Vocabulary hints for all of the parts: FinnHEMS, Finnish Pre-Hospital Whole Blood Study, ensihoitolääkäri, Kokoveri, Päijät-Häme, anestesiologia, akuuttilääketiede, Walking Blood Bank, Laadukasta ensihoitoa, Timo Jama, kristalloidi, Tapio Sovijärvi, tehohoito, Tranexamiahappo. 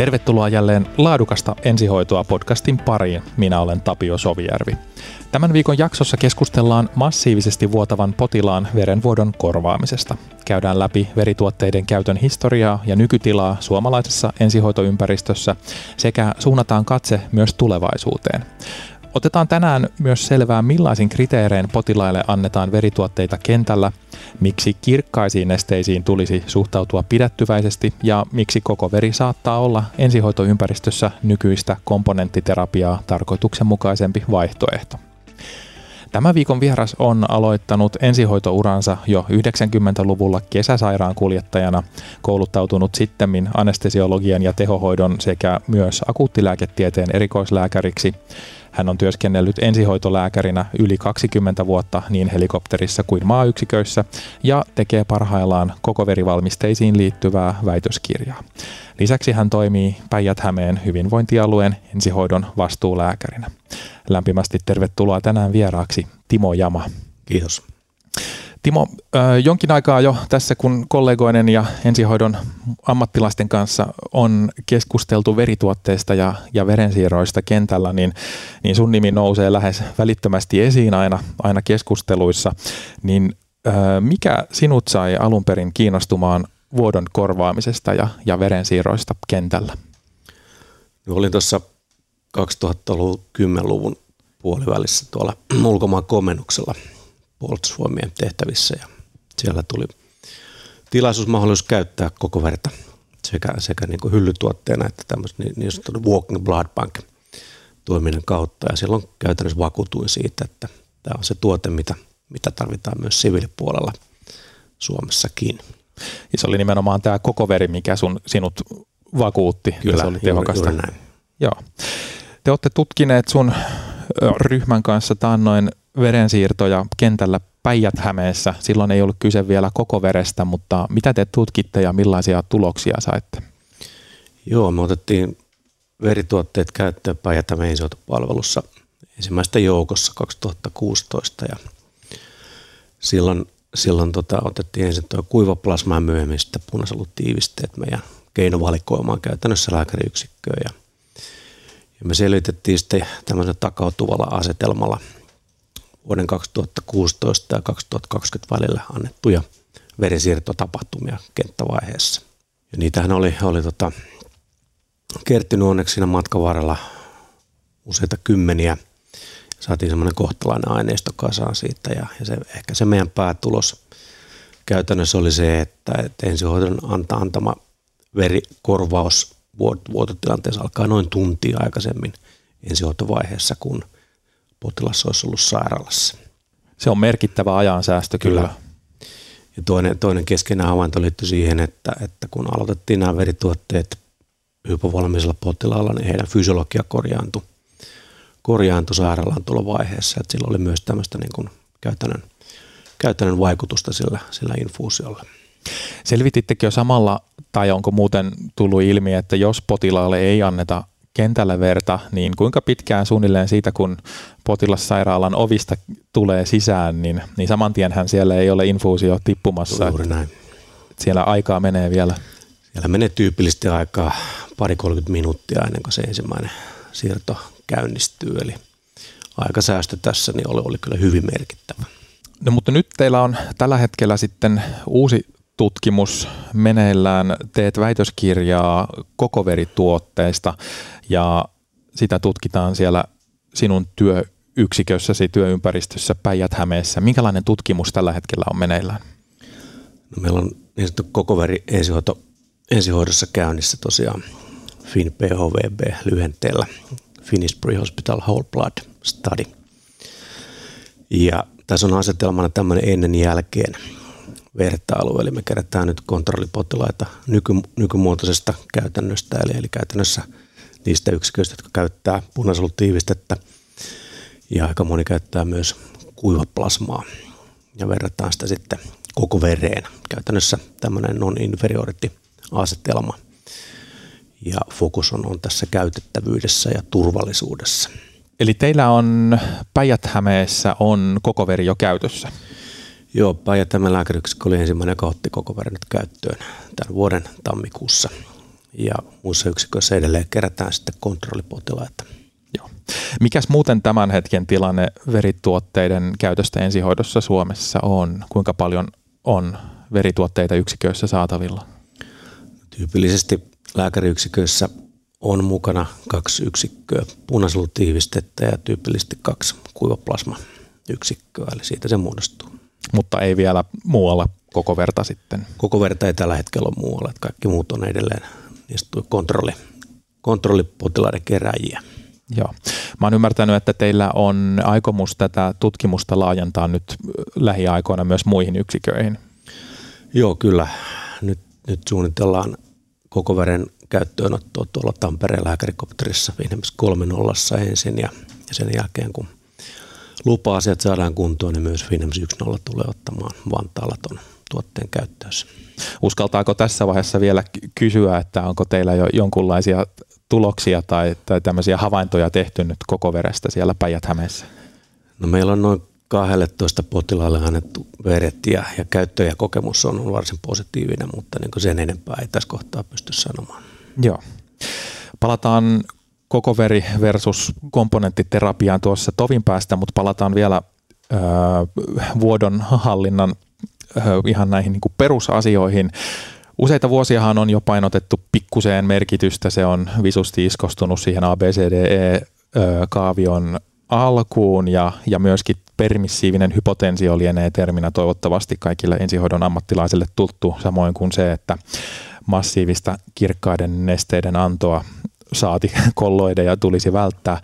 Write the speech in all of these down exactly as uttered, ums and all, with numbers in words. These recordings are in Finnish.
Tervetuloa jälleen Laadukasta ensihoitoa podcastin pariin. Minä olen Tapio Sovijärvi. Tämän viikon jaksossa keskustellaan massiivisesti vuotavan potilaan verenvuodon korvaamisesta. Käydään läpi verituotteiden käytön historiaa ja nykytilaa suomalaisessa ensihoitoympäristössä sekä suunnataan katse myös tulevaisuuteen. Otetaan tänään myös selvää, millaisin kriteerein potilaille annetaan verituotteita kentällä, miksi kirkkaisiin nesteisiin tulisi suhtautua pidättyväisesti ja miksi koko veri saattaa olla ensihoitoympäristössä nykyistä komponenttiterapiaa tarkoituksenmukaisempi vaihtoehto. Tämän viikon vieras on aloittanut ensihoitouransa jo yhdeksänkymmentäluvulla kesäsairaankuljettajana, kouluttautunut sittemmin anestesiologian ja tehohoidon sekä myös akuuttilääketieteen erikoislääkäriksi. Hän on työskennellyt ensihoitolääkärinä yli kaksikymmentä vuotta niin helikopterissa kuin maayksiköissä ja tekee parhaillaan koko verivalmisteisiin liittyvää väitöskirjaa. Lisäksi hän toimii Päijät-Hämeen hyvinvointialueen ensihoidon vastuulääkärinä. Lämpimästi tervetuloa tänään vieraaksi Timo Jama. Kiitos. Timo, jonkin aikaa jo tässä, kun kollegoiden ja ensihoidon ammattilaisten kanssa on keskusteltu verituotteista ja, ja verensiirroista kentällä, niin, niin sun nimi nousee lähes välittömästi esiin aina, aina keskusteluissa. Niin, mikä sinut sai alun perin kiinnostumaan vuodon korvaamisesta ja, ja verensiirroista kentällä? No, olin tuossa kaksituhattaluvun puolivälissä tuolla ulkomaan komennuksella Puolustusvoimien tehtävissä, ja siellä tuli tilaisuusmahdollisuus käyttää koko verta sekä, sekä niin kuin hyllytuotteena että tämmöisen niin sanotun Walking Blood Bank toiminnan kautta, ja silloin käytännössä vakuutuin siitä, että tämä on se tuote, mitä, mitä tarvitaan myös siviilipuolella Suomessakin. Ja se oli nimenomaan tämä koko veri, mikä sun, sinut vakuutti. Kyllä, se oli tehokasta. Juuri, juuri näin. Joo. Te olette tutkineet sun ryhmän kanssa taannoin verensiirtoja kentällä Päijät-Hämeessä. Silloin ei ollut kyse vielä koko verestä, mutta mitä te tutkitte ja millaisia tuloksia saitte? Joo, me otettiin verituotteet käyttöön Päijät-Hämeen ensihoitopalvelussa ensimmäistä joukossa kaksituhattakuusitoista, ja silloin, silloin tota, otettiin ensin tuo kuivaplasma ja myöhemmin sitten punasolutiivisteet meidän keinovalikoimaan käytännössä lääkäriyksikköön, ja, ja me selvitettiin sitten tämmöisellä takautuvalla asetelmalla vuoden kaksituhattakuusitoista ja kaksituhattakaksikymmentä välillä annettuja verisiirtotapahtumia kenttävaiheessa. Ja niitähän oli, oli tota, kertynyt onneksi siinä matkan varrella useita kymmeniä. Saatiin semmoinen kohtalainen aineisto kasaan siitä, ja, ja se, ehkä se meidän päätulos käytännössä oli se, että, että ensihoidon anta, antama verikorvaus vuototilanteessa alkaa noin tuntia aikaisemmin ensihoitovaiheessa, kun potilas olisi ollut sairaalassa. Se on merkittävä ajansäästö kyllä. kyllä. Ja toinen, toinen keskeinen havainto liittyy siihen, että, että kun aloitettiin nämä verituotteet hypovalmisella potilaalla, niin heidän fysiologia korjaantui, korjaantui sairaalaan tulovaiheessa. Sillä oli myös tämmöistä niin kuin käytännön, käytännön vaikutusta sillä, sillä infuusiolla. Selvitittekö jo samalla, tai onko muuten tullut ilmi, että jos potilaalle ei anneta kentällä verta, niin kuinka pitkään suunnilleen siitä, kun potilassairaalan ovista tulee sisään, niin, niin samantienhän siellä ei ole infuusio tippumassa. Juuri näin. Siellä aikaa menee vielä. Siellä menee tyypillisesti aikaa pari-kolmekymmentä minuuttia ennen kuin se ensimmäinen siirto käynnistyy, eli aikasäästö tässä niin oli, oli kyllä hyvin merkittävä. No, mutta nyt teillä on tällä hetkellä sitten uusi tutkimus meneillään. Teet väitöskirjaa koko verituotteista ja sitä tutkitaan siellä sinun työyksikössäsi, työympäristössä Päijät-Hämeessä. Minkälainen tutkimus tällä hetkellä on meneillään? No, meillä on niin sanottu koko veri ensihoito, ensihoidossa käynnissä tosiaan Finn P H W B lyhenteellä Finnish Pre-Hospital Whole Blood Study. Ja tässä on asetelmana tämmöinen ennen jälkeen vertailu, eli me kerätään nyt kontrollipotilaita nyky, nykymuotoisesta käytännöstä, eli, eli käytännössä niistä yksiköistä, jotka käyttää punasolutiivistettä, ja aika moni käyttää myös kuivaplasmaa, ja verrataan sitä sitten koko vereen. Käytännössä tämmöinen non-inferiority-asetelma, ja fokus on, on tässä käytettävyydessä ja turvallisuudessa. Eli teillä on Päijät-Hämeessä on koko veri jo käytössä? Joo, Päijät-Hämeen lääkäriyksikkö oli ensimmäinen, joka otti koko veren nyt käyttöön tämän vuoden tammikuussa. ja muissa yksiköissä edelleen kerätään sitten kontrollipotilaita. Joo. Mikäs muuten tämän hetken tilanne verituotteiden käytöstä ensihoidossa Suomessa on? Kuinka paljon on verituotteita yksiköissä saatavilla? Tyypillisesti lääkäriyksiköissä on mukana kaksi yksikköä, punasolutiivistettä ja tyypillisesti kaksi kuivaplasmayksikköä, eli siitä se muodostuu. Mutta ei vielä muualla koko verta sitten? Koko verta ei tällä hetkellä ole muualla, että kaikki muut on edelleen kontrolli, kontrollipotilaiden kerääjiä. Joo. Mä oon ymmärtänyt, että teillä on aikomus tätä tutkimusta laajentaa nyt lähiaikoina myös muihin yksiköihin. Joo, kyllä. Nyt, nyt suunnitellaan koko veren käyttöönottoa tuolla Tampereen lääkärikopterissa FinnHEMS kolmekymmentä ensin ja, ja sen jälkeen kun lupa-asiat saadaan kuntoon, niin myös FinnHEMS kymmenen tulee ottamaan Vantaalla tuon tuotteen käyttöön. Uskaltaako tässä vaiheessa vielä kysyä, että onko teillä jo jonkunlaisia tuloksia tai, tai tämmöisiä havaintoja tehty nyt koko verestä siellä Päijät-Hämeessä? No meillä on noin kaksitoista potilaalle annettu veret ja, ja käyttö ja kokemus on varsin positiivinen, mutta niin kuin sen enempää ei tässä kohtaa pysty sanomaan. Joo. Palataan koko veri versus komponenttiterapiaan tuossa tovin päästä, mutta palataan vielä ö, vuodon hallinnan ö, ihan näihin niin kuin perusasioihin. Useita vuosiahan on jo painotettu pikkuseen merkitystä. Se on visusti iskostunut siihen A B C D E-kaavion alkuun ja, ja myöskin permissiivinen hypotensio lienee terminä toivottavasti kaikille ensihoidon ammattilaisille tuttu, samoin kuin se, että massiivista kirkkaiden nesteiden antoa saati kolloideja tulisi välttää.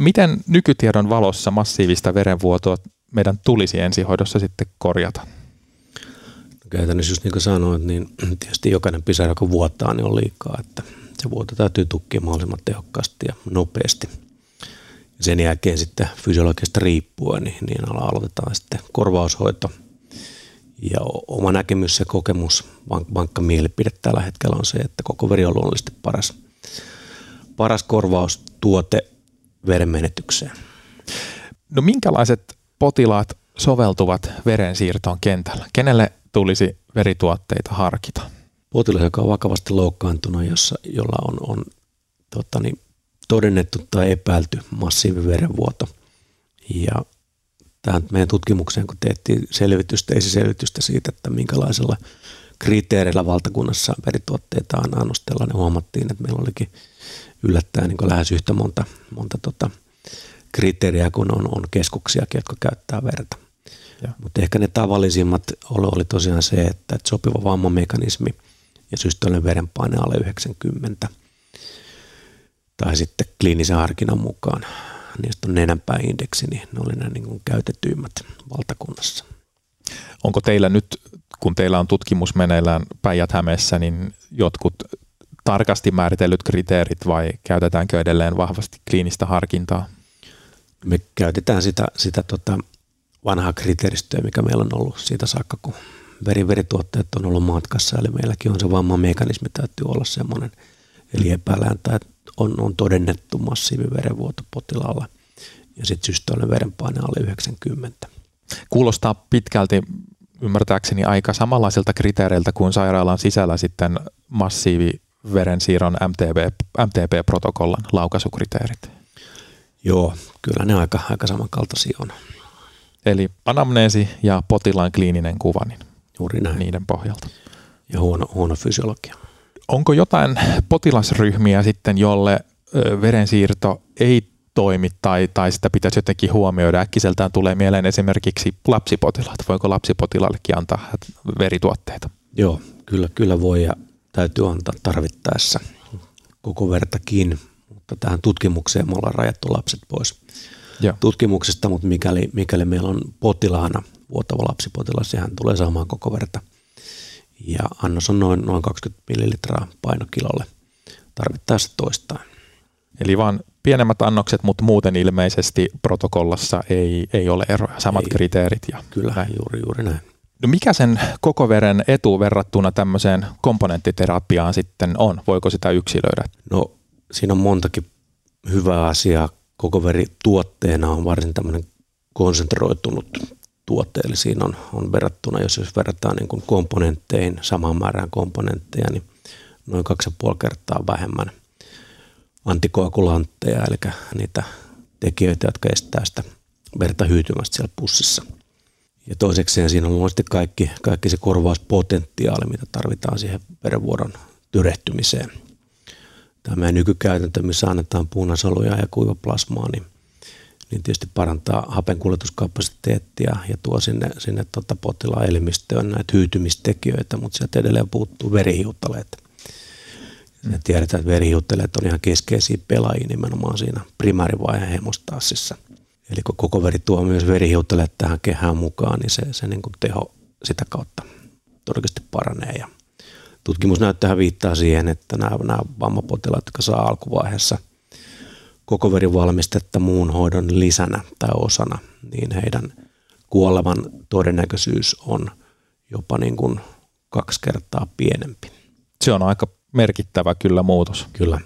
Miten nykytiedon valossa massiivista verenvuotoa meidän tulisi ensihoidossa sitten korjata? Käytännössä just niin kuin sanoin, niin tietysti jokainen pisara, kun vuotaa, niin on liikaa, että se vuoto täytyy tukkia mahdollisimman tehokkaasti ja nopeasti. Sen jälkeen sitten fysiologiasta riippuen, niin, niin aloitetaan sitten korvaushoito. Ja oma näkemys ja kokemus, vankka mielipide tällä hetkellä on se, että koko veri on luonnollisesti paras, paras korvaustuote verenmenetykseen. No minkälaiset potilaat soveltuvat verensiirtoon kentällä? Kenelle tulisi verituotteita harkita? Potilas, joka on vakavasti loukkaantunut, jossa, jolla on, on tota niin, todennettu tai epäilty massiivinen verenvuoto. Ja tähän meidän tutkimukseen, kun tehtiin selvitystä, esiselvitystä siitä, että minkälaisella kriteereillä valtakunnassa verituotteita on annostellaan, niin huomattiin, että meillä olikin yllättäen niin lähes yhtä monta, monta tota kriteeriä, kun on, on keskuksia, jotka käyttää verta. Mutta ehkä ne tavallisimmat oli, oli tosiaan se, että, että sopiva vammamekanismi ja systolinen verenpaine alle yhdeksänkymmentä. Tai sitten kliinisen harkinnan mukaan. Niistä on nenänpääindeksi, niin ne oli nämä niin kuin käytetyimmät valtakunnassa. Onko teillä nyt, kun teillä on tutkimus meneillään Päijät-Hämeessä, niin jotkut tarkasti määritellyt kriteerit vai käytetäänkö edelleen vahvasti kliinistä harkintaa? Me käytetään sitä, sitä tota vanhaa kriteeristöä, mikä meillä on ollut siitä saakka, kun veriverituotteet on ollut matkassa. Eli meilläkin on se vammamekanismi, täytyy olla semmoinen, eli epäillään tai On, on todennettu massiivinen verenvuoto potilaalla ja sitten systolinen verenpaine alle yhdeksänkymmentä. Kuulostaa pitkälti ymmärtääkseni aika samanlaisilta kriteereiltä kuin sairaalan sisällä sitten massiiviverensiirron M T B-protokollan laukaisukriteerit. Joo, kyllä ne aika, aika samankaltaisia on. Eli anamneesi ja potilaan kliininen kuva niin juuri näin. Niiden pohjalta. Ja huono, huono fysiologia. Onko jotain potilasryhmiä sitten, jolle verensiirto ei toimi tai, tai sitä pitäisi jotenkin huomioida? Äkkiseltään tulee mieleen esimerkiksi lapsipotilaat. Voiko lapsipotilaallekin antaa verituotteita? Joo, kyllä, kyllä voi ja täytyy antaa tarvittaessa koko vertakin, mutta tähän tutkimukseen me ollaan rajattu lapset pois Joo. tutkimuksesta, mutta mikäli, mikäli meillä on potilaana vuotava lapsipotilas, sehän tulee saamaan koko verta. Ja annos on noin, noin kaksikymmentä millilitraa painokilolle tarvittaessa toistaan. Eli vaan pienemmät annokset, mutta muuten ilmeisesti protokollassa ei, ei ole eroja. Samat ei, kriteerit. Ja kyllä, näin. Juuri, juuri näin. No mikä sen koko veren etu verrattuna tämmöiseen komponenttiterapiaan sitten on? Voiko sitä yksilöidä? No siinä on montakin hyvää asiaa. Koko veri tuotteena on varsin tämmöinen konsentroitunut tuote, eli siinä on, on verrattuna, jos, jos verrataan niin kuin komponentteihin, samaan määrään komponentteja, niin noin kaksi ja puoli kertaa vähemmän antikoagulantteja, eli niitä tekijöitä, jotka estää sitä verta hyytymästä siellä pussissa. Ja toisekseen siinä on luonnollisesti kaikki, kaikki se korvauspotentiaali, mitä tarvitaan siihen verenvuodon tyrehtymiseen. Tämä meidän nykykäytäntö, missä annetaan punasoluja ja kuivaplasmaa, niin, niin tietysti parantaa hapen kuljetuskapasiteettia ja tuo sinne, sinne tota potilaan elimistöön näitä hyytymistekijöitä, mutta sieltä edelleen puuttuu verihiuttaleet. Me tiedetään, että verihiuttaleet on ihan keskeisiä pelaajia nimenomaan siinä primäärivaiheen hemostaasissa. Eli kun koko veri tuo myös verihiuttaleet tähän kehään mukaan, niin se, se niin kuin teho sitä kautta todennäköisesti paranee. Ja tutkimusnäyttöhän viittaa siihen, että nämä, nämä vammapotilaat, jotka saa alkuvaiheessa koko verivalmistetta muun hoidon lisänä tai osana, niin heidän kuolevan todennäköisyys on jopa niin kuin kaksi kertaa pienempi. Se on aika merkittävä kyllä muutos. Kyllä.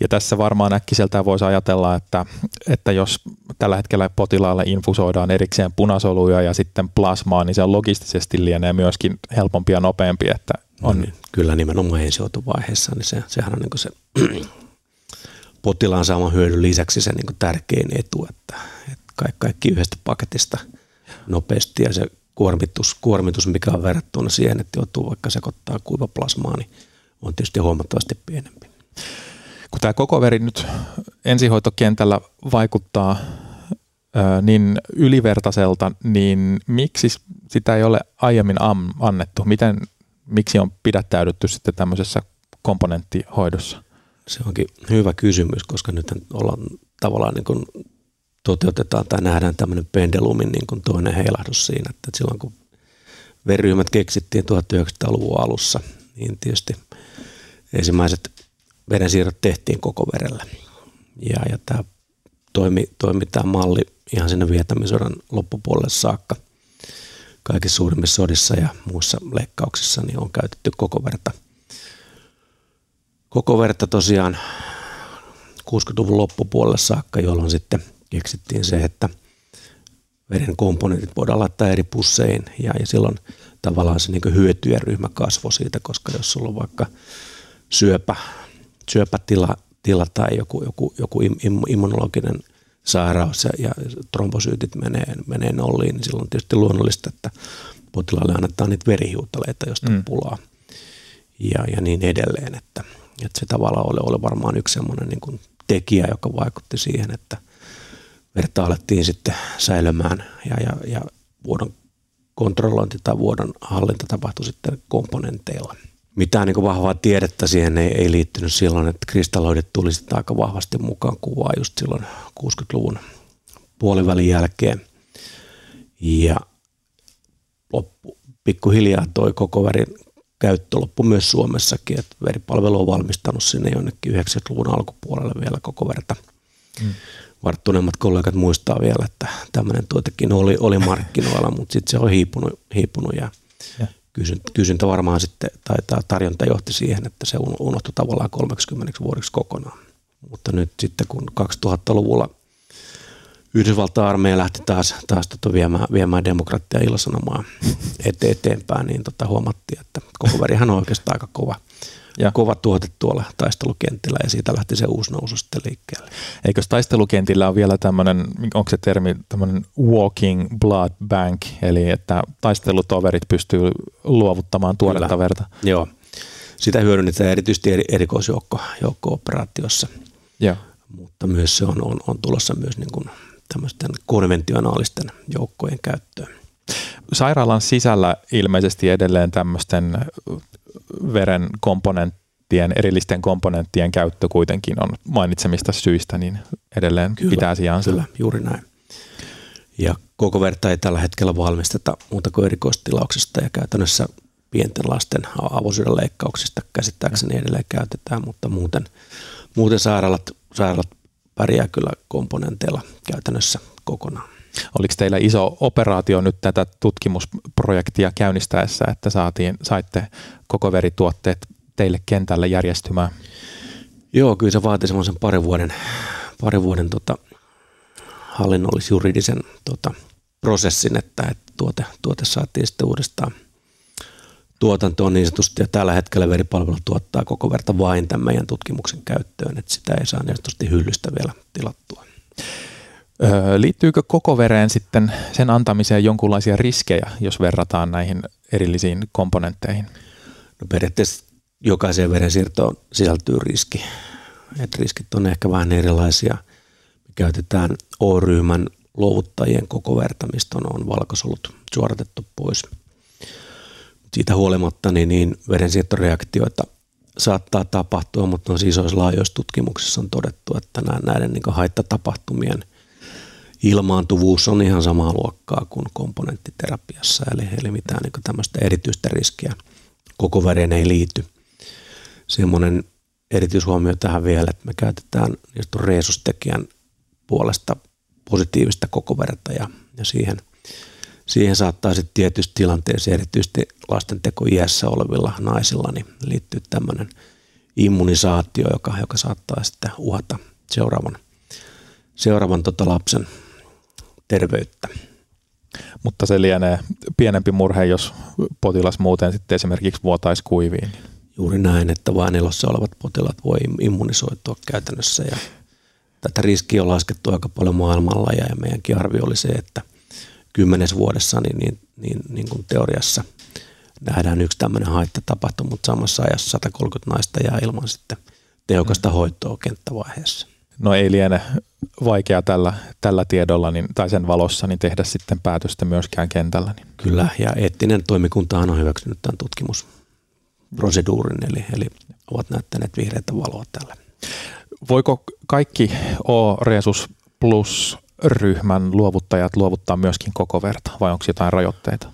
Ja tässä varmaan äkkiseltään voisi ajatella, että, että jos tällä hetkellä potilaalle infusoidaan erikseen punasoluja ja sitten plasmaa, niin se on logistisesti lienee myöskin helpompi ja nopeampi. Että on. No, kyllä nimenomaan ensihoitovaiheessa, niin se, sehän on niin se potilaan saaman hyödyn lisäksi se niin tärkein etu, että, että kaikki yhdestä paketista nopeasti ja se kuormitus, kuormitus mikä on verrattuna siihen, että joutuu vaikka sekoittaa kuivaplasmaa, niin on tietysti huomattavasti pienempi. Kun tämä koko veri nyt ensihoitokentällä vaikuttaa ö, niin ylivertaiselta, niin miksi sitä ei ole aiemmin am, annettu? Miten, miksi on pidättäydytty sitten tämmöisessä komponenttihoidossa? Se onkin hyvä kysymys, koska nyt ollaan tavallaan niin kuin toteutetaan tai nähdään tämmöinen pendelumin niin kuin toinen heilahdus siinä, että silloin kun veriryhmät keksittiin tuhatyhdeksänsataaluvun alussa, niin tietysti ensimmäiset verensiirrot tehtiin koko verellä. Ja, ja tämä toimi, toimi tämä malli ihan sinne Vietnamisodan loppupuolelle saakka. Kaikissa suurimmissa sodissa ja muissa leikkauksissa niin on käytetty koko verta. Koko verta tosiaan kuusikymmentäluvun loppupuolelle saakka, jolloin sitten keksittiin se, että veren komponentit voidaan laittaa eri pusseihin. Ja, ja silloin tavallaan se niin hyötyjäryhmä kasvoi siitä, koska jos sulla on vaikka syöpä, syöpätila tila tai joku, joku, joku immunologinen sairaus ja, ja trombosyytit menee, menee nolliin, niin silloin on tietysti luonnollista, että potilaalle annetaan niitä verihiutaleita, josta mm. pulaa ja, ja niin edelleen. Että, että se tavallaan oli, oli varmaan yksi semmoinen niin kuin tekijä, joka vaikutti siihen, että verta alettiin sitten säilymään ja, ja, ja vuodon kontrollointi tai vuodon hallinta tapahtui sitten komponenteilla. Mitään niin kuin vahvaa tiedettä siihen ei, ei liittynyt silloin, että kristalloidit tuli sitten aika vahvasti mukaan kuvaa just silloin kuusikymmentäluvun puolivälin jälkeen. Ja loppu, pikkuhiljaa toi koko värin käyttö loppui myös Suomessakin, että veripalvelu on valmistanut sinne jonnekin yhdeksänkymmentäluvun alkupuolelle vielä koko verta. Hmm. Varttuneemmat kollegat muistaa vielä, että tämmöinen tuotekin oli, oli markkinoilla, mutta sitten se on hiipunut, hiipunut ja... ja. Kysyntä varmaan sitten, tai tarjonta johti siihen, että se unohtui tavallaan kolmeksikymmeneksi vuodeksi kokonaan. Mutta nyt sitten kun kaksituhattaluvulla Yhdysvaltain armeija lähti taas, taas tota viemään, viemään demokratia ilosanomaa ete- eteenpäin, niin tota huomattiin, että koko värihän on oikeastaan aika kova, ja. kova tuote tuolla taistelukentillä ja siitä lähti se uusi nousu sitten liikkeelle. Eikös taistelukentillä on vielä tämmöinen, onko se termi tämmöinen Walking Blood Bank, eli että taistelutoverit pystyy luovuttamaan tuoretta Kyllä. verta? Joo, sitä hyödynnetään erityisesti erikoisjoukko-operaatiossa, ja. mutta myös se on, on, on tulossa myös niin kuin tämmöisten konventionaalisten joukkojen käyttöön. Sairaalan sisällä ilmeisesti edelleen tämmöisten veren komponenttien, erillisten komponenttien käyttö kuitenkin on mainitsemista syistä, niin edelleen kyllä, pitää sijaansa. Kyllä, juuri näin. Ja koko verta ei tällä hetkellä valmisteta muuta kuin erikoistilauksista ja käytännössä pienten lasten avosydänleikkauksista käsittääkseni edelleen käytetään, mutta muuten, muuten sairaalat, sairaalat pärjää kyllä komponenteilla käytännössä kokonaan. Oliko teillä iso operaatio nyt tätä tutkimusprojektia käynnistäessä, että saatiin, saitte koko verituotteet teille kentälle järjestymään? Joo, kyllä se vaati semmoisen parin vuoden, parin vuoden tota, hallinnollis-juridisen tota, prosessin, että, että tuote, tuote saatiin sitten uudestaan tuotanto on niin sanotusti, ja tällä hetkellä veripalvelu tuottaa koko verta vain tämän meidän tutkimuksen käyttöön, että sitä ei saa niin sanotusti hyllystä vielä tilattua. Öö, liittyykö koko vereen sitten sen antamiseen jonkinlaisia riskejä, jos verrataan näihin erillisiin komponentteihin? No periaatteessa jokaiseen verensiirtoon sisältyy riski. Et riskit on ehkä vähän erilaisia. Me käytetään O-ryhmän luovuttajien koko verta, mistä on valkosolut suoratettu pois. Siitä huolimatta niin, niin verensiirtoreaktioita saattaa tapahtua, mutta on isoissa laajoissa tutkimuksissa on todettu, että näiden niin haittatapahtumien ilmaantuvuus on ihan samaa luokkaa kuin komponenttiterapiassa, eli, eli mitään niin tämmöistä erityistä riskiä koko vereen ei liity. Semmoinen erityishuomio tähän vielä, että me käytetään niin reesustekijän puolesta positiivista koko verta ja, ja siihen Siihen saattaa sitten tietyissä tilanteissa, erityisesti lastentekoiässä olevilla naisilla, niin liittyy tämmöinen immunisaatio, joka, joka saattaa sitten uhata seuraavan, seuraavan tota lapsen terveyttä. Mutta se lienee pienempi murhe, jos potilas muuten sitten esimerkiksi vuotaisi kuiviin. Juuri näin, että vain elossa olevat potilaat voi immunisoitua käytännössä. Ja tätä riskiä on laskettu aika paljon maailmalla ja meidänkin arvio oli se, että kymmenes vuodessa niin, niin, niin, niin kuin teoriassa nähdään yksi tämmöinen haittatapahtuma, mutta samassa ajassa sata kolmekymmentä naista jää ilman sitten tehokasta hoitoa kenttävaiheessa. No ei liene vaikea tällä, tällä tiedolla niin, tai sen valossa niin tehdä sitten päätöstä myöskään kentällä. Niin. Kyllä, ja eettinen toimikuntahan on hyväksynyt tämän tutkimusproseduurin, eli, eli ovat näyttäneet vihreätä valoa tällä. Voiko kaikki O-Resus plus ryhmän luovuttajat luovuttaa myöskin koko verta, vai onko jotain rajoitteita?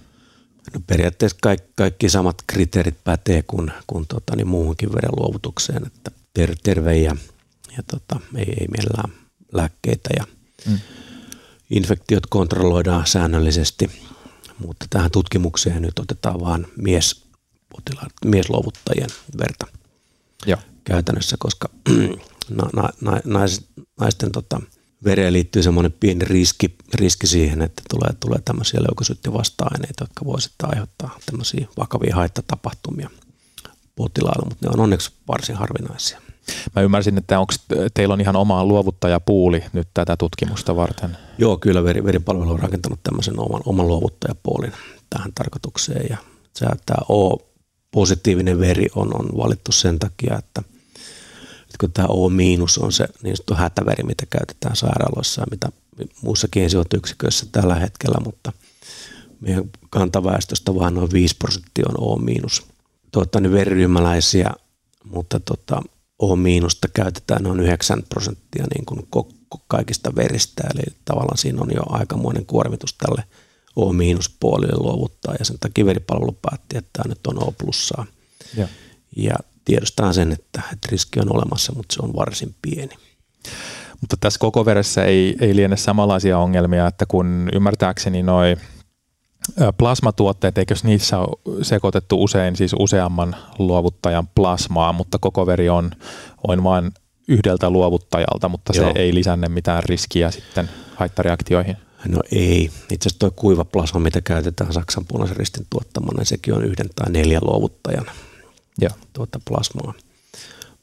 No periaatteessa kaikki, kaikki samat kriteerit pätee kuin, kuin tota, niin muuhunkin veren luovutukseen, että ter, terve ja, ja tota, ei, ei mielellään lääkkeitä ja mm. infektiot kontrolloidaan säännöllisesti, mutta tähän tutkimukseen nyt otetaan vaan mies, miesluovuttajien verta. Joo. Käytännössä, koska na, na, na, nais, naisten tota, vereen liittyy semmoinen pieni riski, riski siihen, että tulee, tulee tämmöisiä leukosyyttivasta-aineita, jotka voi sitten aiheuttaa tämmöisiä vakavia haittatapahtumia potilailla, mutta ne on onneksi varsin harvinaisia. Mä ymmärsin, että onko teillä on ihan oma luovuttajapuuli nyt tätä tutkimusta varten? Joo, kyllä veripalvelu on rakentanut tämmöisen oman, oman luovuttajapuolin tähän tarkoitukseen ja tämä O-positiivinen veri on, on valittu sen takia, että kun tämä O-miinus on se niin sanottu hätäveri, mitä käytetään sairaaloissa ja mitä muussakin ensihoitoyksiköissä tällä hetkellä, mutta meidän kantaväestöstä vaan noin viisi prosenttia on O-miinus. Tuota, niin veriryhmäläisiä, mutta tota, O-miinusta käytetään noin yhdeksän prosenttia niin kuin kaikista veristä, eli tavallaan siinä on jo aikamoinen kuormitus tälle O-miinuspuolille luovuttaa, ja sen takia veripalvelu päätti, että tämä nyt on O-plussaa. Ja, ja tiedostaan sen, että, että riski on olemassa, mutta se on varsin pieni. Mutta tässä koko veressä ei, ei liene samanlaisia ongelmia, että kun ymmärtääkseni noi plasmatuotteet, eikös niissä ole sekoitettu usein siis useamman luovuttajan plasmaa, mutta koko veri on, on vain yhdeltä luovuttajalta, mutta se Joo. ei lisänne mitään riskiä sitten haittareaktioihin. No ei. Itse asiassa tuo kuiva plasma, mitä käytetään Saksan Punaisen Ristin tuottamana, sekin on yhden tai neljän luovuttajan. Joo. Tuota plasmaa.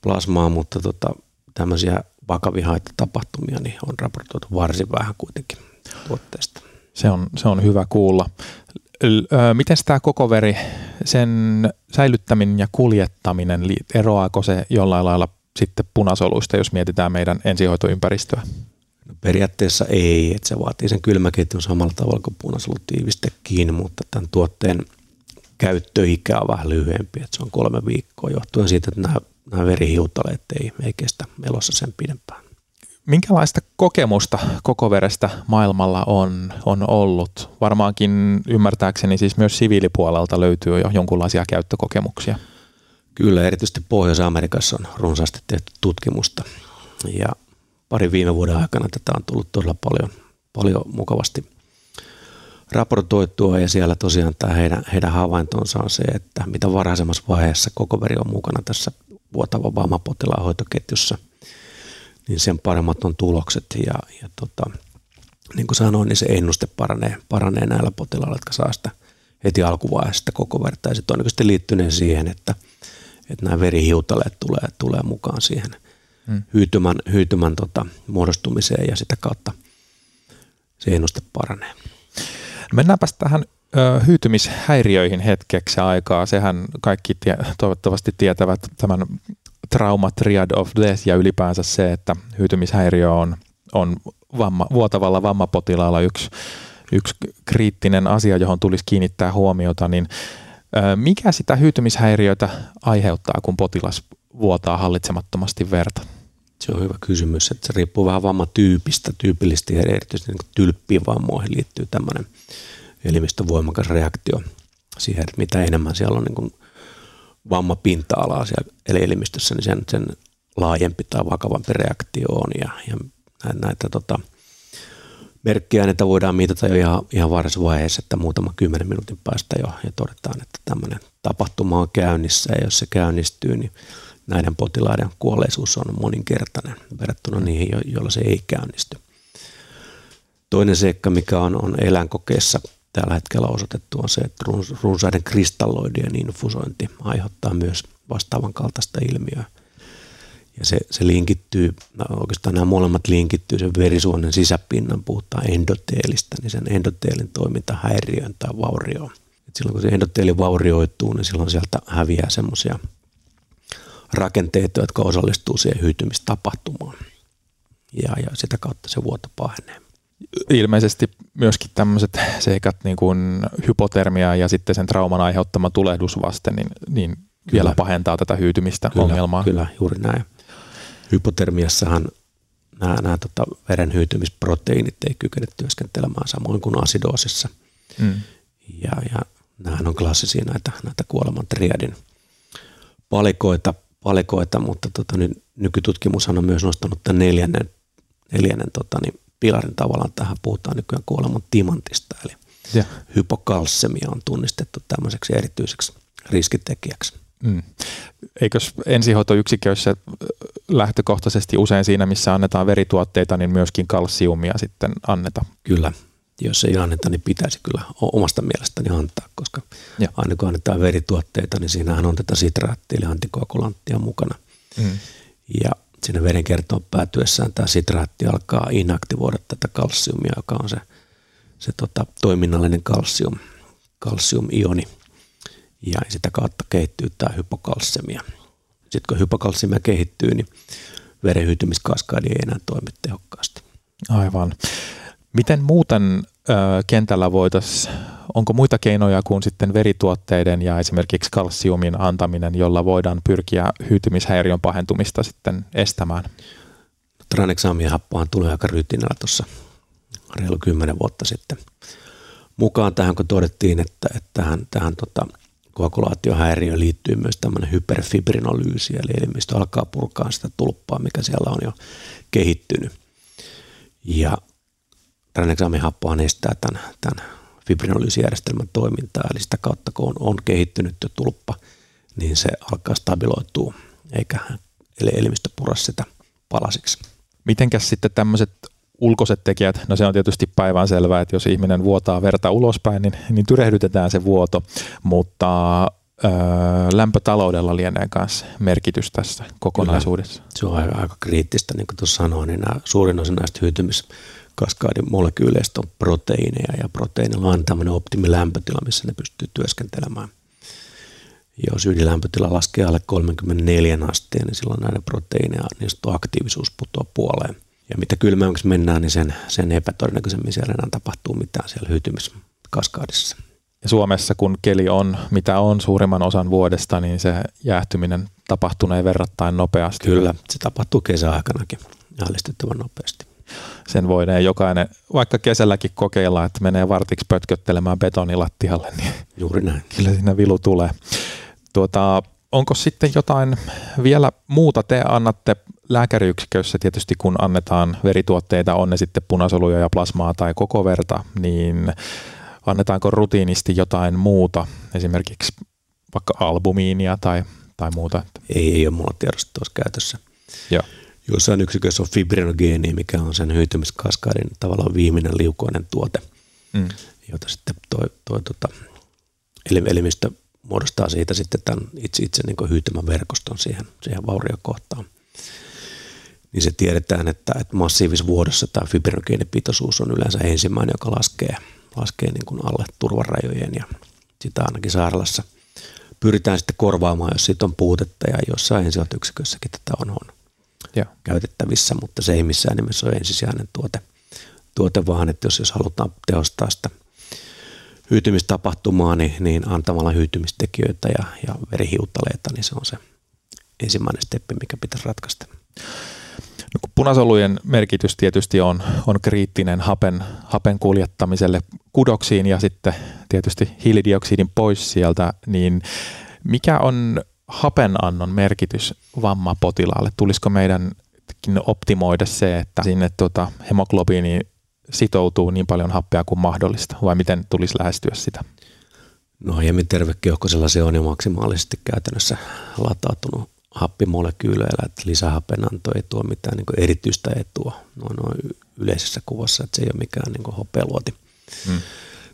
plasmaa, mutta tota, tämmöisiä vakavia haitatapahtumia niin on raportoitu varsin vähän kuitenkin tuotteesta. Se on, se on hyvä kuulla. Miten tämä koko veri, sen säilyttäminen ja kuljettaminen, eroaako se jollain lailla sitten punasoluista, jos mietitään meidän ensihoitoympäristöä? No periaatteessa ei, että se vaatii sen kylmäketjun samalla tavalla kuin punasolutiivistekin, mutta tämän tuotteen käyttöikä on vähän lyhyempi, että se on kolme viikkoa johtuen siitä, että nämä, nämä verihiutaleet ei, ei kestä elossa sen pidempään. Minkälaista kokemusta koko verestä maailmalla on, on ollut? Varmaankin ymmärtääkseni siis myös siviilipuolelta löytyy jo jonkinlaisia käyttökokemuksia. Kyllä, erityisesti Pohjois-Amerikassa on runsaasti tehty tutkimusta ja parin viime vuoden aikana tätä on tullut todella paljon, paljon mukavasti raportoitua ja siellä tosiaan tämä heidän, heidän havaintonsa on se, että mitä varhaisemmassa vaiheessa koko veri on mukana tässä vuotavan vammapotilaan hoitoketjussa, niin sen paremmat on tulokset ja, ja tota, niin kuin sanoin, niin se ennuste paranee, paranee näillä potilailla, jotka saa sitä heti alkuvaiheessa koko verta. Ja se todennäköisesti liittyneen siihen, että, että nämä verihiutaleet tulee, tulee mukaan siihen mm. hyytymän, hyytymän tota, muodostumiseen ja sitä kautta se ennuste paranee. Mennäänpäs tähän ö, hyytymishäiriöihin hetkeksi aikaa. Sehän kaikki tie, toivottavasti tietävät tämän trauma triad of death ja ylipäänsä se, että hyytymishäiriö on, on vamma, vuotavalla vammapotilaalla yksi, yksi kriittinen asia, johon tulisi kiinnittää huomiota. Niin, ö, mikä sitä hyytymishäiriötä aiheuttaa, kun potilas vuotaa hallitsemattomasti verta? Se on hyvä kysymys, että se riippuu vähän vammatyypistä. Tyypillisesti erityisesti niin tylppivammoihin liittyy tämmöinen elimistön voimakas reaktio siihen, että mitä enemmän siellä on niin vammapinta-alaa siellä eli elimistössä, niin sen, sen laajempi tai vakavampi reaktio on. Ja, ja näitä, näitä tota, merkkejä näitä voidaan mitata jo ihan, ihan varhaisvaiheessa, että muutama kymmenen minuutin päästä jo ja todetaan, että tämmöinen tapahtuma on käynnissä ja jos se käynnistyy, niin näiden potilaiden kuolleisuus on moninkertainen verrattuna niihin, joilla se ei käynnisty. Toinen seikka, mikä on, on eläinkokeissa tällä hetkellä osoitettu, on se, että runsaiden kristalloidien infusointi aiheuttaa myös vastaavan kaltaista ilmiöä. Ja se, se linkittyy, oikeastaan nämä molemmat linkittyy sen verisuonen sisäpinnan, puhutaan endoteelistä, niin sen endoteelin toiminta häiriöön tai vaurioon. Et silloin kun se endoteeli vaurioituu, niin silloin sieltä häviää semmoisia rakenteita, jotka osallistuu siihen hyytymistapahtumaan ja, ja sitä kautta se vuoto pahenee. Ilmeisesti myöskin tämmöiset seikat niin kuin hypotermia ja sitten sen trauman aiheuttama tulehdusvaste niin, niin vielä pahentaa tätä hyytymistä kyllä, ongelmaa. Kyllä, juuri näin. Hypotermiassahan nämä, nämä tota, veren hyytymisproteiinit ei kykene työskentelemään samoin kuin asidoosissa mm. ja, ja nämähän on klassisia näitä, näitä kuoleman triadin palikoita, palikoita, mutta tota, niin nykytutkimushan on myös nostanut tämän neljännen, neljännen tota, niin pilarin tavallaan. Tähän puhutaan nykyään kuoleman timantista, eli ja. hypokalsemia on tunnistettu tämmöiseksi erityiseksi riskitekijäksi. Mm. Eikös ensihoitoyksiköissä lähtökohtaisesti usein siinä, missä annetaan verituotteita, niin myöskin kalsiumia sitten anneta? Kyllä. Jos ei anneta, niin pitäisi kyllä omasta mielestäni antaa, koska ja. aina kun annetaan verituotteita, niin siinähän on tätä sitraattia, eli antikoagulanttia mukana. Mm. Ja siinä verenkiertoon päätyessään tämä sitraatti alkaa inaktivoida tätä kalsiumia, joka on se, se tota, toiminnallinen kalsium, kalsiumioni. Ja sitä kautta kehittyy tämä hypokalsemia. Sitten kun hypokalsemia kehittyy, niin veren hyytymiskaskaadi ei enää toimi tehokkaasti. Aivan. Miten muuten ö, kentällä voitaisiin, onko muita keinoja kuin sitten verituotteiden ja esimerkiksi kalsiumin antaminen, jolla voidaan pyrkiä hyytymishäiriön pahentumista sitten estämään? Tranexamiahappohan tuli aika rytinällä tuossa reilu kymmenen vuotta sitten mukaan tähän, kun todettiin, että, että tähän, tähän tota, koagulaatiohäiriöön liittyy myös tämmöinen hyperfibrinolyysi, eli elimistö alkaa purkaa sitä tulppaa, mikä siellä on jo kehittynyt. Ja tranexamihappohan estää tämän, tämän fibrinolyysijärjestelmän toimintaa, eli sitä kautta kun on, on kehittynyt jo tulppa, niin se alkaa stabiloitua, eikä eli elimistö pura sitä palasiksi. Mitenkäs sitten tämmöiset ulkoiset tekijät, no se on tietysti päivänselvää, että jos ihminen vuotaa verta ulospäin, niin, niin tyrehdytetään se vuoto, mutta öö, lämpötaloudella lienee myös merkitys tässä kokonaisuudessa. Kyllä. Se on aika, aika kriittistä, niin kuin tuossa sanoin, niin nämä, suurin osa näistä hyytymis- kaskaadin molekyyleistä on proteiineja ja proteiinilla on tämmöinen optimilämpötila, missä ne pystyy työskentelemään. Jos ydinlämpötila laskee alle kolmekymmentäneljä asteen, niin silloin näiden proteiineja, niistä aktiivisuus putoaa puoleen. Ja mitä kylmemmäksi mennään, niin sen, sen epätodennäköisemmin siellä enää tapahtuu mitään siellä hyytymiskaskaadissa. Ja Suomessa, kun keli on, mitä on suurimman osan vuodesta, niin se jäähtyminen tapahtunee verrattain nopeasti. Kyllä, se tapahtuu kesäaikanakin ällistyttävän nopeasti. Sen voidaan jokainen, vaikka kesälläkin kokeilla, että menee vartiksi pötköttelemään betonilattialle, niin juuri näin. Kyllä siinä vilu tulee. Tuota, onko sitten jotain vielä muuta? Te annatte lääkäriyksikössä tietysti, kun annetaan verituotteita, on ne sitten punasoluja ja plasmaa tai koko verta, niin annetaanko rutiinisti jotain muuta, esimerkiksi vaikka albumiinia tai, tai muuta? Ei, ei ole mulla tiedossa tuossa käytössä. Joo. Jossain yksikössä on fibrinogeeni, mikä on sen hyytymiskaskaadin tavallaan viimeinen liukoinen tuote, mm. jota sitten toi, toi, tota, elimistö muodostaa siitä sitten tämän itse, itse niin hyytämän verkoston siihen, siihen vauriokohtaan. Niin se tiedetään, että, että massiivisvuodossa tämä fibrinogenipitoisuus on yleensä ensimmäinen, joka laskee, laskee niin kuin alle turvarajojen, ja sitä ainakin sairaalassa pyritään sitten korvaamaan, jos siitä on puutetta, ja jossain ensihoitoyksikössäkin tätä on, on käytettävissä, mutta se ei missään nimessä ole ensisijainen tuote, tuote vaan että jos, jos halutaan tehostaa sitä hyytymistapahtumaa, niin, niin antamalla hyytymistekijöitä ja, ja verihiutaleita, niin se on se ensimmäinen steppi, mikä pitäisi ratkaista. No, kun punasolujen merkitys tietysti on, on kriittinen hapen, hapen kuljettamiselle kudoksiin ja sitten tietysti hiilidioksidin pois sieltä, niin mikä on hapenannon merkitys vammapotilaalle? Tulisiko meidänkin optimoida se, että sinne tuota hemoglobiiniin sitoutuu niin paljon happea kuin mahdollista, vai miten tulisi lähestyä sitä? No hieman tervekeuhkosella se on jo maksimaalisesti käytännössä latautunut happimolekyyleillä, että lisähapenanto ei tuo mitään niin kuin erityistä etua noin, noin yleisessä kuvassa, että se ei ole mikään niin kuin hopealuoti mm.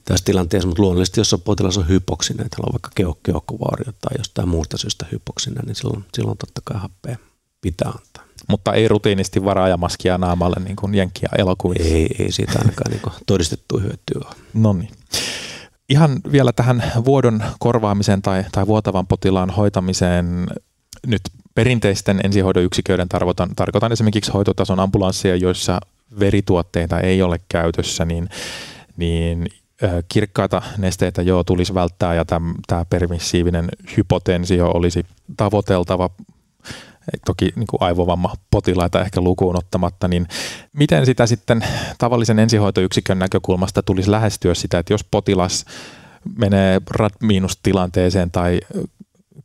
tässä tilanteessa, mutta luonnollisesti jos on potilas on hypoksinen, että on vaikka keuhkovaurio tai jostain muusta syystä hypoksinen, niin silloin, silloin totta kai happea pitää antaa. Mutta ei rutiinisti varaajamaskia naamalle niin kuin jenkkiä elokuvissa. Ei, ei siitä ainakaan niin todistettu hyötyä ole. No niin. Ihan vielä tähän vuodon korvaamiseen tai, tai vuotavan potilaan hoitamiseen. Nyt perinteisten ensihoidon yksiköiden tarkoitan, tarkoitan esimerkiksi hoitotason ambulansseja, joissa verituotteita ei ole käytössä, niin, niin kirkkaita nesteitä joo tulisi välttää ja tämä permissiivinen hypotensio olisi tavoiteltava. Toki niin kuin aivovammapotilaita ehkä lukuun ottamatta, niin miten sitä sitten tavallisen ensihoitoyksikön näkökulmasta tulisi lähestyä sitä, että jos potilas menee rad-miinustilanteeseen tai,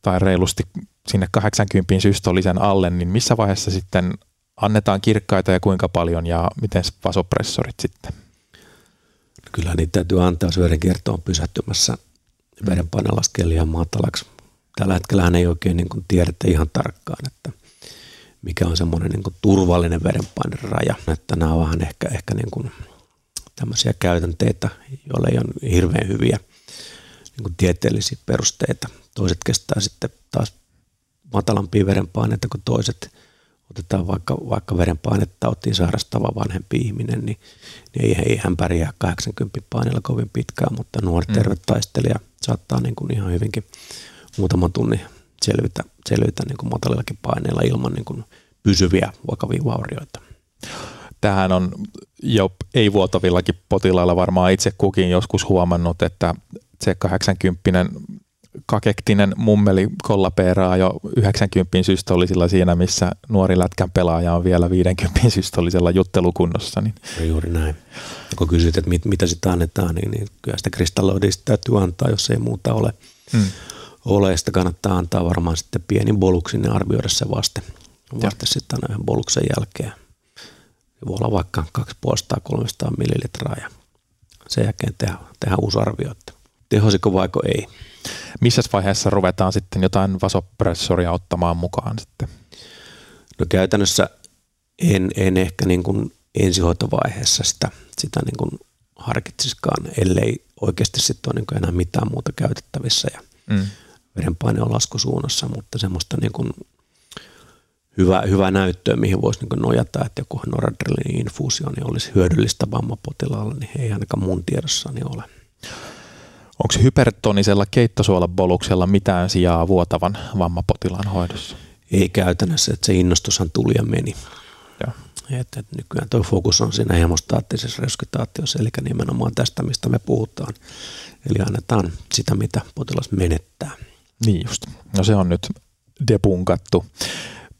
tai reilusti sinne kahdeksankymmentä systolisen alle, niin missä vaiheessa sitten annetaan kirkkaita ja kuinka paljon ja miten vasopressorit sitten? Kyllä niitä täytyy antaa, jos verenkierto on pysähtymässä, verenpaine laskee liian matalaksi. Tällä hetkellä hän ei oikein niin kuin tiedetä ihan tarkkaan, että mikä on semmoinen niin kuin turvallinen verenpaineraja. Että nämä on vähän ehkä, ehkä niin kuin tämmöisiä käytänteitä, joilla ei ole hirveän hyviä niin kuin tieteellisiä perusteita. Toiset kestää sitten taas matalampia verenpaineita kuin toiset. Otetaan vaikka, vaikka verenpainetautiin sairastava vanhempi ihminen, niin, niin ei hän pärjää kahdeksankymmentä paineella kovin pitkään, mutta nuori mm. tervetaistelija saattaa niin kuin ihan hyvinkin muutaman tunnin selvitä, selvitä niin kuin matalillakin paineilla ilman niin kuin pysyviä vakavia vaurioita. Tämähän on jo ei-vuotavillakin potilailla varmaan itse kukin joskus huomannut, että se kahdeksankymmentä kakektinen mummeli kollapeeraa jo yhdeksänkymmentä systolisilla siinä, missä nuori lätkän pelaaja on vielä viisikymmentä systolisella juttelukunnossa. Niin. Juuri näin. Ja kun kysyt, että mit, mitä sitä annetaan, niin, niin kyllä sitä kristalloidista täytyy antaa, jos ei muuta ole. Hmm. Oleista kannattaa antaa varmaan sitten pieni boluksin ja arvioida se vaste, vaste sitten aina boluksen jälkeen. Se voi olla vaikka kaksisataaviisikymmentä kolmesataa millilitraa ja sen jälkeen tehdään, tehdään uusi arvio, että tehosiko vaiko ei. Missä vaiheessa ruvetaan sitten jotain vasopressoria ottamaan mukaan sitten? No käytännössä en, en ehkä niin kuin ensihoitovaiheessa sitä, sitä niin kuin harkitsisikaan, ellei oikeasti sitten ole niin kuin enää mitään muuta käytettävissä ja mm. verenpaine on laskusuunnassa, mutta semmoista niin kuin hyvää, hyvää näyttöä, mihin voisi niin kuin nojata, että joku noradrenaliinin infuusio niin olisi hyödyllistä vammapotilaalle, niin ei ainakaan mun tiedossani ole. Onko hypertonisella keittosuolaboluksella mitään sijaa vuotavan vammapotilaan hoidossa? Ei käytännössä, että se innostushan tuli ja meni. Ja. Et, et nykyään tuo fokus on siinä hemostaattisessa reskitaatiossa, eli nimenomaan tästä, mistä me puhutaan. Eli annetaan sitä, mitä potilas menettää. Niin just. No se on nyt debunkattu.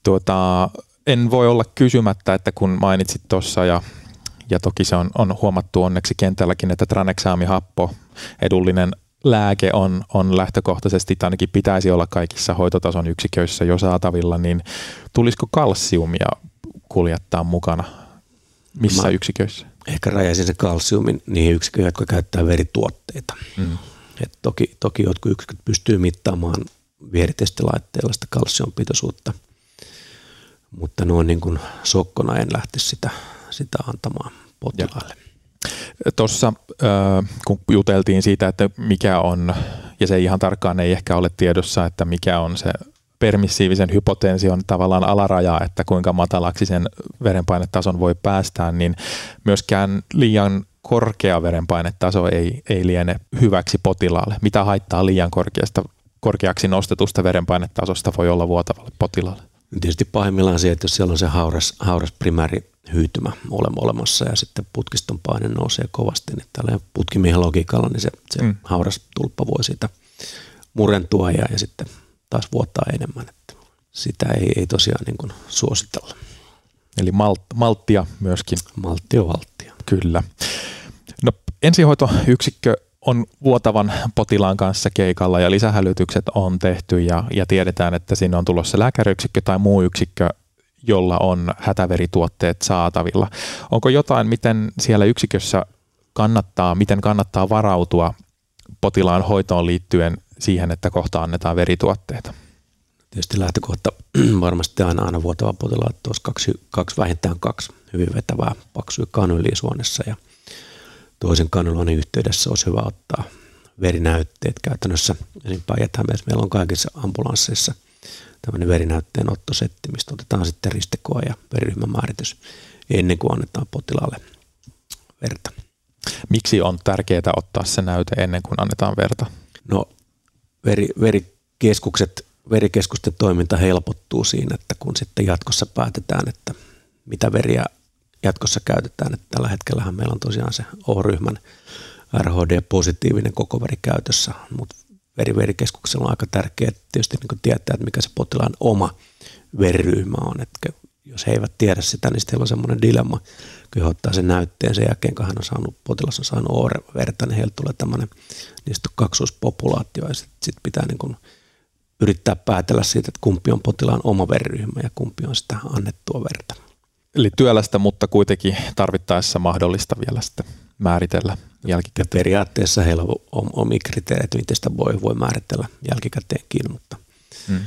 Tuota, en voi olla kysymättä, että kun mainitsit tuossa ja, ja toki se on, on huomattu onneksi kentälläkin, että traneksaamihappo, edullinen lääke on, on lähtökohtaisesti, tai ainakin pitäisi olla kaikissa hoitotason yksiköissä jo saatavilla, niin tulisiko kalsiumia kuljettaa mukana missä Mä yksiköissä? Ehkä rajaisin se kalsiumin niihin yksiköihin, jotka käyttää verituotteita. Mm. Et toki, toki jotkut yksiköt pystyy mittaamaan vieritestilaitteella sitä kalsiumpitoisuutta, mutta noin niin kuin sokkona en lähtisi sitä, sitä antamaan potilaalle. Tuossa kun juteltiin siitä, että mikä on ja se ihan tarkkaan ei ehkä ole tiedossa, että mikä on se permissiivisen hypotension tavallaan alaraja, että kuinka matalaksi sen verenpainetason voi päästään, niin myöskään liian korkea verenpainetaso ei, ei liene hyväksi potilaalle. Mitä haittaa liian korkeasta, korkeaksi nostetusta verenpainetasosta voi olla vuotavalle potilaalle? Tietysti pahimmillaan se, että jos siellä on se hauras, hauras primääri hyytymä olemassa ja sitten putkiston paine nousee kovasti, niin tällä putkimiehen logiikalla niin se, se mm. hauras tulppa voi siitä murentua ja, ja sitten taas vuottaa enemmän. Että sitä ei, ei tosiaan niin kuin suositella. Eli malt, malttia myöskin. Malttia valttia. Kyllä. No, ensihoitoyksikkö on vuotavan potilaan kanssa keikalla ja lisähälytykset on tehty ja, ja tiedetään, että sinne on tulossa lääkäriyksikkö tai muu yksikkö, jolla on hätäverituotteet saatavilla. Onko jotain, miten siellä yksikössä kannattaa, miten kannattaa varautua potilaan hoitoon liittyen siihen, että kohta annetaan verituotteita? Tietysti lähtökohta varmasti aina, aina vuotava potilaan, että olisi kaksi, kaksi, vähintään kaksi hyvin vetävää paksuja kanylia suonessa ja toisen kanulan yhteydessä olisi hyvä ottaa verinäytteet käytännössä. Eli Päijät-Hämeessä meillä on kaikissa ambulansseissa tämmöinen verinäytteenottosetti, mistä otetaan sitten ristekoa ja veriryhmämääritys ennen kuin annetaan potilaalle verta. Miksi on tärkeää ottaa se näyte ennen kuin annetaan verta? No veri, verikeskukset, verikeskusten toiminta helpottuu siinä, että kun sitten jatkossa päätetään, että mitä veriä jatkossa käytetään, että tällä hetkellähän meillä on tosiaan se O-ryhmän R H D-positiivinen koko veri käytössä, mutta veriverikeskuksella on aika tärkeää tietysti niin kuin tietää, että mikä se potilaan oma veriryhmä on. Että jos he eivät tiedä sitä, niin sitten heillä on semmoinen dilemma, kun he ottaa sen näytteen sen jälkeen, kun hän on saanut, potilas on saanut O-verta, niin heillä tulee tämmöinen niin sitten kaksoispopulaatio ja sitten sit pitää niin kuin yrittää päätellä siitä, että kumpi on potilaan oma veriryhmä ja kumpi on sitä annettua verta. Eli työlästä, mutta kuitenkin tarvittaessa mahdollista vielä sitten määritellä jälkikäteen. Periaatteessa heillä on omia kriteerit, miten sitä voi, voi määritellä jälkikäteenkin, mutta mm.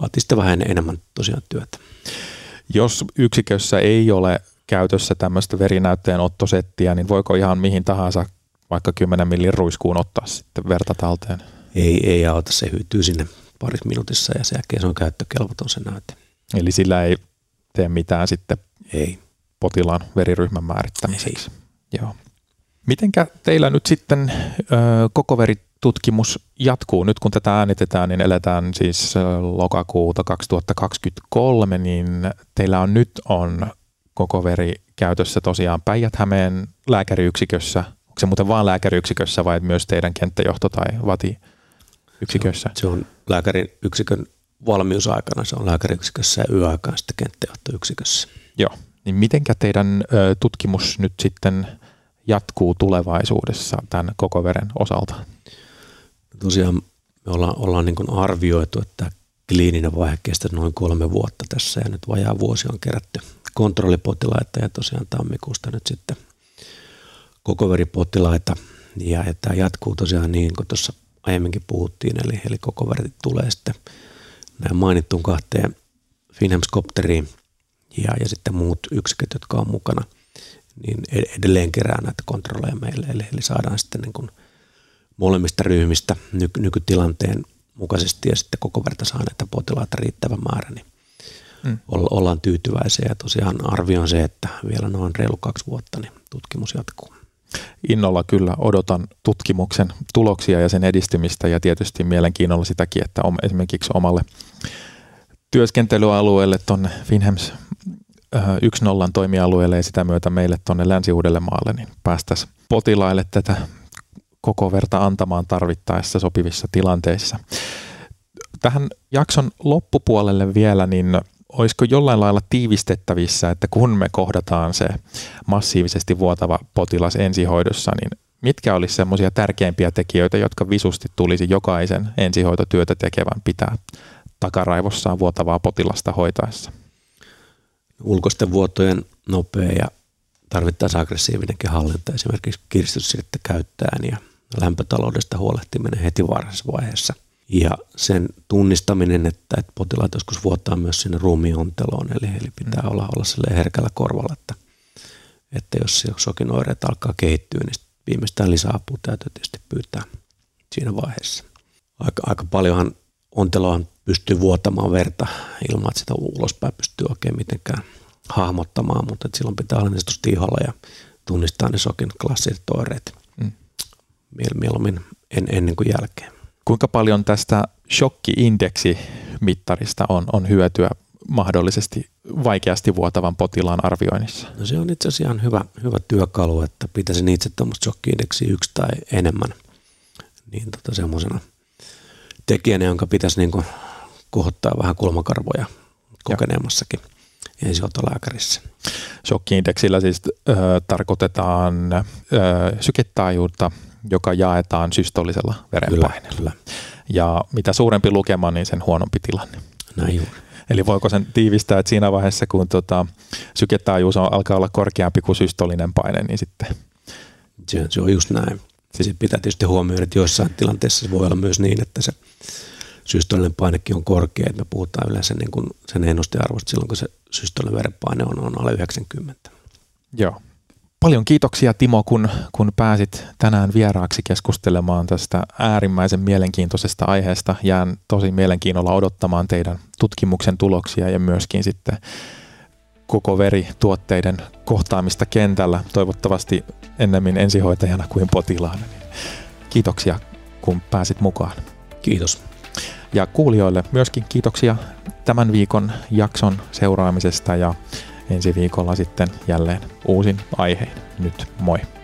vaatii sitten vähän enemmän tosiaan työtä. Jos yksikössä ei ole käytössä tämmöistä verinäytteen ottosettiä, niin voiko ihan mihin tahansa vaikka kymmenen millin ruiskuun ottaa sitten verta talteen? Ei, ei auta, se hyytyy sinne parissa minuutissa ja sen jälkeen se on käyttökelvoton se näyte. Eli sillä ei tee mitään sitten ei potilaan veriryhmän määrittämiseksi. Joo. Mitenkä teillä nyt sitten ö, koko veritutkimus jatkuu? Nyt kun tätä äänitetään, niin eletään siis lokakuuta kaksituhattakaksikymmentäkolme, niin teillä on nyt on koko veri käytössä tosiaan Päijät-Hämeen lääkäriyksikössä. Onko se muuten vaan lääkäriyksikössä vai myös teidän kenttäjohto- tai vati-yksikössä? Se on, se on lääkäriyksikön valmiusaikana, se on lääkäriyksikössä ja yöaikaan sitten kenttäjohtoyksikössä. Joo, niin mitenkä teidän ö, tutkimus nyt sitten jatkuu tulevaisuudessa tämän koko veren osalta? Tosiaan me ollaan, ollaan niin kuin arvioitu, että kliininen vaihe kestää noin kolme vuotta tässä ja nyt vajaa vuosi on kerätty kontrollipotilaita ja tosiaan tammikuusta nyt sitten koko veripotilaita ja, ja tämä jatkuu tosiaan niin kuin tuossa aiemminkin puhuttiin, eli, eli koko veri tulee sitten näin mainittuun kahteen FinnHEMS-kopteriin ja, ja sitten muut yksiköt, jotka on mukana, niin edelleen kerää näitä kontrolleja meille. Eli, eli saadaan sitten niin kuin molemmista ryhmistä nyky- nykytilanteen mukaisesti ja sitten koko verta saaneita potilaita riittävä määrä, niin mm. ollaan tyytyväisiä. Ja tosiaan arvio on se, että vielä noin reilu kaksi vuotta, niin tutkimus jatkuu. Innolla kyllä odotan tutkimuksen tuloksia ja sen edistymistä ja tietysti mielenkiinnolla sitäkin, että esimerkiksi omalle työskentelyalueelle tuonne FinnHEMS yksi nolla toimialueelle ja sitä myötä meille tuonne Länsi-Uudellemaalle, niin päästäisiin potilaille tätä koko verta antamaan tarvittaessa sopivissa tilanteissa. Tähän jakson loppupuolelle vielä, niin olisiko jollain lailla tiivistettävissä, että kun me kohdataan se massiivisesti vuotava potilas ensihoidossa, niin mitkä olisi semmoisia tärkeimpiä tekijöitä, jotka visusti tulisi jokaisen ensihoitotyötä tekevän pitää takaraivossaan vuotavaa potilasta hoitaessa? Ulkoisten vuotojen nopea ja tarvittaessa aggressiivinenkin hallinta, esimerkiksi kiristyssidettä käyttäen ja lämpötaloudesta huolehtiminen heti varhaisessa vaiheessa. Ja sen tunnistaminen, että, että potilaat joskus vuottaa myös sinne ruumiinonteloon, eli, eli pitää mm. olla, olla herkällä korvalla, että, että jos jokin oireet alkaa kehittyä, niin viimeistään lisäapua täytyy tietysti pyytää siinä vaiheessa. aika, aika paljonhan ontelohan pystyy vuotamaan verta ilman, että sitä ulospäin pystyy oikein mitenkään hahmottamaan, mutta silloin pitää olla tietysti ihalla ja tunnistaa ne sokin klassiset oireet mm. mieluummin en, ennen kuin jälkeen. Kuinka paljon tästä shokki-indeksi-mittarista on, on hyötyä mahdollisesti vaikeasti vuotavan potilaan arvioinnissa? No se on itse asiassa ihan hyvä, hyvä työkalu, että pitäisin itse tuommoista shokki-indeksiä yksi tai enemmän niin tota semmoisena tekijänä, jonka pitäisi niin kuin kohottaa vähän kulmakarvoja kokeneemmassakin ensihoitolääkärissä. Shokki-indeksillä siis äh, tarkoitetaan äh, syketaajuutta, joka jaetaan systolisella verenpaineella. Kyllä, kyllä. Ja mitä suurempi lukema, niin sen huonompi tilanne. Näin juuri. Eli voiko sen tiivistää, että siinä vaiheessa, kun tota, syketaajuus on, alkaa olla korkeampi kuin systolinen paine, niin sitten... Se, se on just näin. Siis pitää tietysti huomioida, että joissain tilanteissa se voi olla myös niin, että se systolinen painekin on korkea. Me puhutaan yleensä niin kuin sen ennustearvosta silloin, kun se systolinen verenpaine on, on alle yhdeksänkymmentä. Joo. Paljon kiitoksia Timo, kun, kun pääsit tänään vieraaksi keskustelemaan tästä äärimmäisen mielenkiintoisesta aiheesta. Jään tosi mielenkiinnolla odottamaan teidän tutkimuksen tuloksia ja myöskin sitten koko verituotteiden kohtaamista kentällä, toivottavasti ennemmin ensihoitajana kuin potilaana. Kiitoksia, kun pääsit mukaan. Kiitos. Ja kuulijoille myöskin kiitoksia tämän viikon jakson seuraamisesta ja ensi viikolla sitten jälleen uusin aihein. Nyt moi!